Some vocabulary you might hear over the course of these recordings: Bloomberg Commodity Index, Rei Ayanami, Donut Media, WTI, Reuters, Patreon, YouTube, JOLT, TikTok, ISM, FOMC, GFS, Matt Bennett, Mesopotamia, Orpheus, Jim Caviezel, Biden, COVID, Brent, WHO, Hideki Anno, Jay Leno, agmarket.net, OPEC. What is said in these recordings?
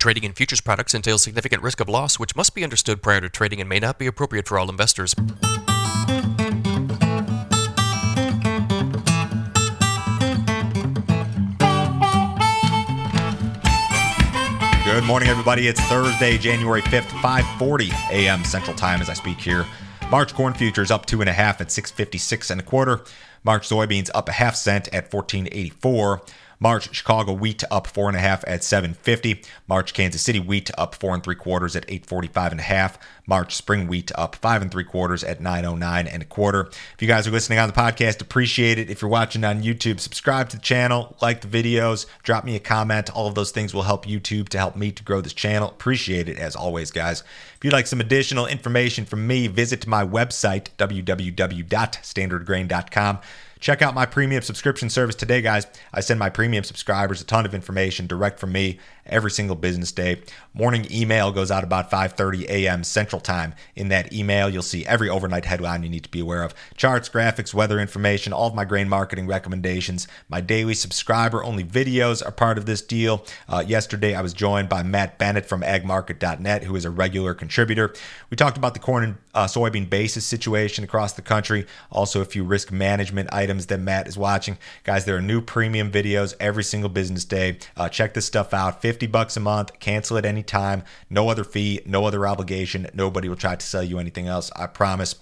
Trading in futures products entails significant risk of loss, which must be understood prior to trading and may not be appropriate for all investors. Good morning, everybody. It's Thursday, January 5th, 5:40 a.m. Central Time as I speak here. March corn futures up 2.5 at 6.56 1/4. March soybeans up 0.5 cent at 14.84. March Chicago wheat up 4.5 at 7.50. March Kansas City wheat up 4 3/4 at 8.45 1/2. March spring wheat up 5 3/4 at 9.09 1/4. If you guys are listening on the podcast, appreciate it. If you're watching on YouTube, subscribe to the channel, like the videos, drop me a comment. All of those things will help YouTube to help me to grow this channel. Appreciate it as always, guys. If you'd like some additional information from me, visit my website, www.standardgrain.com. Check out my premium subscription service today, guys. I send my premium subscribers a ton of information direct from me every single business day. Morning email goes out about 5:30 a.m. Central Time. In that email, you'll see every overnight headline you need to be aware of. Charts, graphics, weather information, all of my grain marketing recommendations. My daily subscriber-only videos are part of this deal. Yesterday, I was joined by Matt Bennett from agmarket.net, who is a regular contributor. We talked about the corn and soybean basis situation across the country. Also, a few risk management items that Matt is watching. Guys, there are new premium videos every single business day. Check this stuff out. $50 a month. Cancel at any time. No other fee, no other obligation. Nobody will try to sell you anything else. I promise.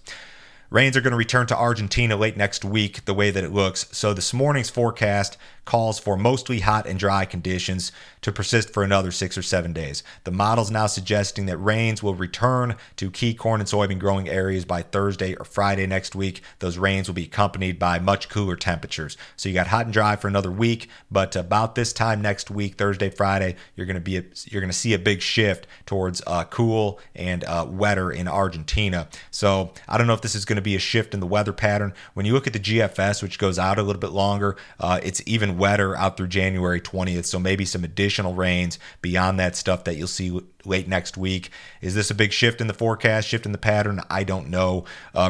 Rains are going to return to Argentina late next week, the way that it looks. So this morning's forecast calls for mostly hot and dry conditions to persist for another 6 or 7 days. The model's now suggesting that rains will return to key corn and soybean growing areas by Thursday or Friday next week. Those rains will be accompanied by much cooler temperatures. So you got hot and dry for another week, but about this time next week, Thursday, Friday, you're going to see a big shift towards cool and wetter in Argentina. So I don't know if this is going to be a shift in the weather pattern. When you look at the GFS, which goes out a little bit longer, it's even wetter out through January 20th. So maybe some additional rains beyond that stuff that you'll see late next week. Is this a big shift in the forecast, shift in the pattern? I don't know.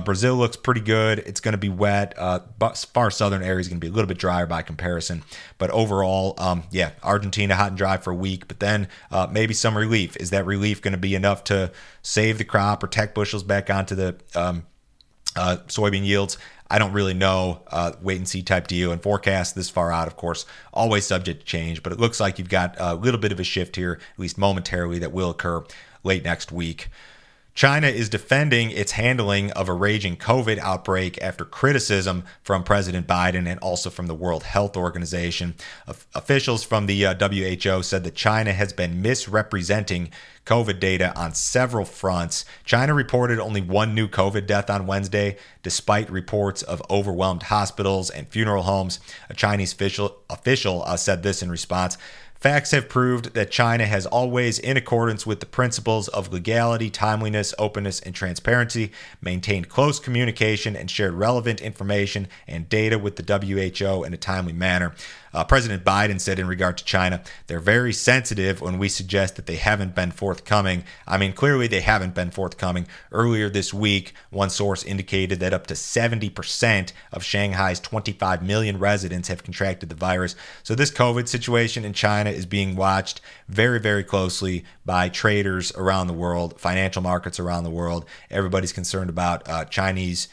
Brazil looks pretty good. It's going to be wet. Far southern area is going to be a little bit drier by comparison. But overall, Argentina hot and dry for a week, but then maybe some relief. Is that relief going to be enough to save the crop or tech bushels back onto the soybean yields? I don't really know. Wait and see type deal, and forecast this far out, of course, always subject to change, but it looks like you've got a little bit of a shift here, at least momentarily, that will occur late next week. China is defending its handling of a raging COVID outbreak after criticism from President Biden and also from the World Health Organization. Officials from the WHO said that China has been misrepresenting COVID data on several fronts. China reported only one new COVID death on Wednesday, despite reports of overwhelmed hospitals and funeral homes. A Chinese official said this in response. Facts have proved that China has always, in accordance with the principles of legality, timeliness, openness, and transparency, maintained close communication and shared relevant information and data with the WHO in a timely manner. President Biden said in regard to China, they're very sensitive when we suggest that they haven't been forthcoming. I mean, clearly they haven't been forthcoming. Earlier this week, one source indicated that up to 70% of Shanghai's 25 million residents have contracted the virus. So this COVID situation in China is being watched very, very closely by traders around the world, financial markets around the world. Everybody's concerned about Chinese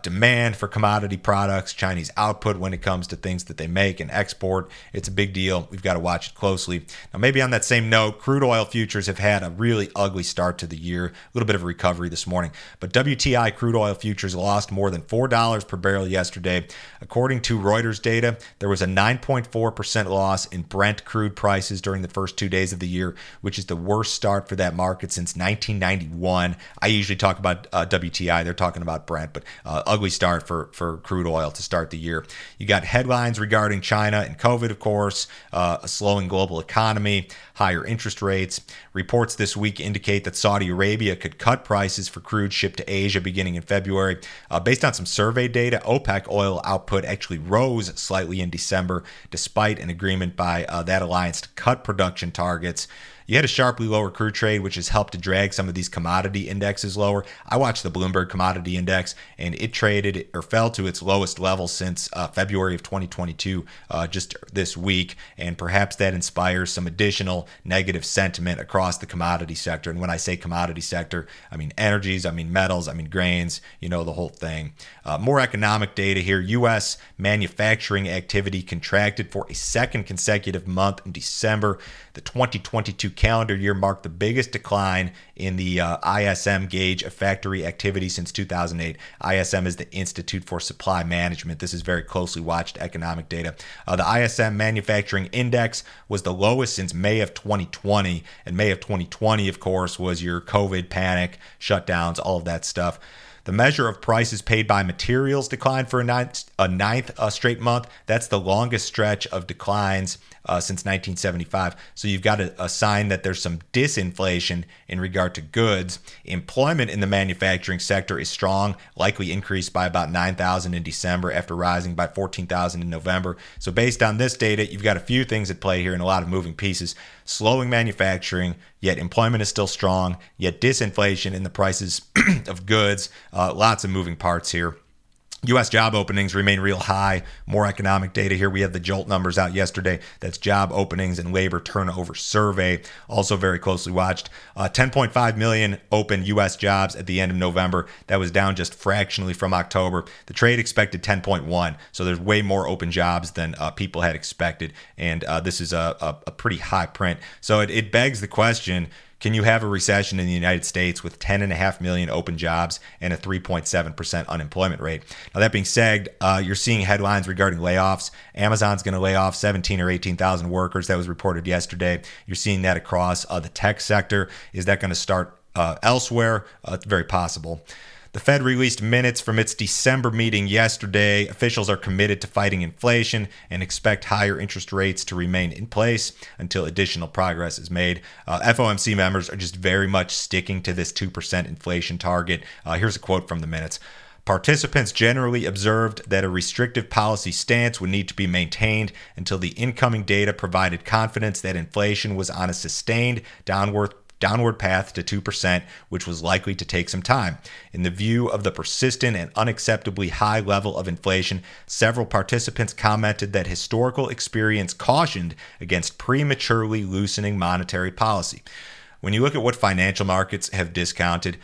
demand for commodity products, Chinese output when it comes to things that they make and export. It's a big deal. We've got to watch it closely. Now, maybe on that same note, crude oil futures have had a really ugly start to the year. A little bit of a recovery this morning. But WTI crude oil futures lost more than $4 per barrel yesterday. According to Reuters data, there was a 9.4% loss in Brent crude prices during the first 2 days of the year, which is the worst start for that market since 1991. I usually talk about WTI. They're talking about Brent, but ugly start for crude oil to start the year. You got headlines regarding China and COVID, of course, a slowing global economy, higher interest rates. Reports this week indicate that Saudi Arabia could cut prices for crude shipped to Asia beginning in February. Based on some survey data, OPEC oil output actually rose slightly in December, despite an agreement by that alliance to cut production targets. You had a sharply lower crude trade, which has helped to drag some of these commodity indexes lower. I watched the Bloomberg Commodity Index, and it traded or fell to its lowest level since February of 2022, just this week. And perhaps that inspires some additional negative sentiment across the commodity sector. And when I say commodity sector, I mean energies, I mean metals, I mean grains, you know, the whole thing. More economic data here. U.S. manufacturing activity contracted for a second consecutive month in December. The 2022 calendar year marked the biggest decline in the ISM gauge of factory activity since 2008. ISM is the Institute for Supply Management. This is very closely watched economic data. The ISM manufacturing index was the lowest since May of 2020. And May of 2020, of course, was your COVID panic, shutdowns, all of that stuff. The measure of prices paid by materials declined for a ninth straight month. That's the longest stretch of declines since 1975. So you've got a sign that there's some disinflation in regard to goods. Employment in the manufacturing sector is strong, likely increased by about 9,000 in December after rising by 14,000 in November. So based on this data, you've got a few things at play here and a lot of moving pieces. Slowing manufacturing, yet employment is still strong, yet disinflation in the prices of goods. Lots of moving parts here. U.S. job openings remain real high. More economic data here. We had the JOLT numbers out yesterday. That's job openings and labor turnover survey, also very closely watched. 10.5 million open U.S. jobs at the end of November. That was down just fractionally from October. The trade expected 10.1. So there's way more open jobs than people had expected. And this is a pretty high print. So it begs the question, can you have a recession in the United States with 10.5 million open jobs and a 3.7% unemployment rate? Now, that being said, you're seeing headlines regarding layoffs. Amazon's going to lay off 17 or 18,000 workers. That was reported yesterday. You're seeing that across the tech sector. Is that going to start elsewhere? It's very possible. The Fed released minutes from its December meeting yesterday. Officials are committed to fighting inflation and expect higher interest rates to remain in place until additional progress is made. FOMC members are just very much sticking to this 2% inflation target. Here's a quote from the minutes. Participants generally observed that a restrictive policy stance would need to be maintained until the incoming data provided confidence that inflation was on a sustained downward path to 2%, which was likely to take some time. In the view of the persistent and unacceptably high level of inflation, several participants commented that historical experience cautioned against prematurely loosening monetary policy. When you look at what financial markets have discounted,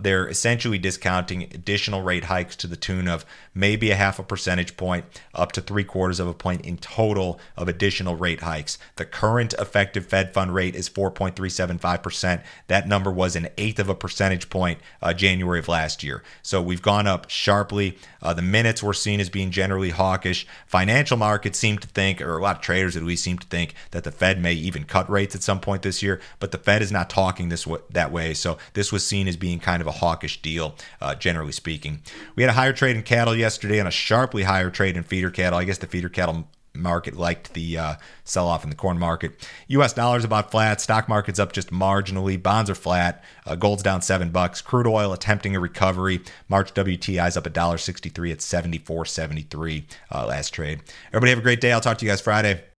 they're essentially discounting additional rate hikes to the tune of maybe 0.5 percentage point up to 0.75 point in total of additional rate hikes. The current effective Fed fund rate is 4.375%. That number was 0.125 percentage point January of last year. So we've gone up sharply. The minutes were seen as being generally hawkish. Financial markets seem to think, or a lot of traders at least seem to think, that the Fed may even cut rates at some point this year, but the Fed is not talking that way. So this was seen as being kind of a hawkish deal, generally speaking. We had a higher trade in cattle yesterday and a sharply higher trade in feeder cattle. I guess the feeder cattle market liked the sell-off in the corn market. U.S. dollars about flat. Stock market's up just marginally. Bonds are flat. Gold's down $7. Crude oil attempting a recovery. March WTI's up $1.63 at $74.73 last trade. Everybody have a great day. I'll talk to you guys Friday.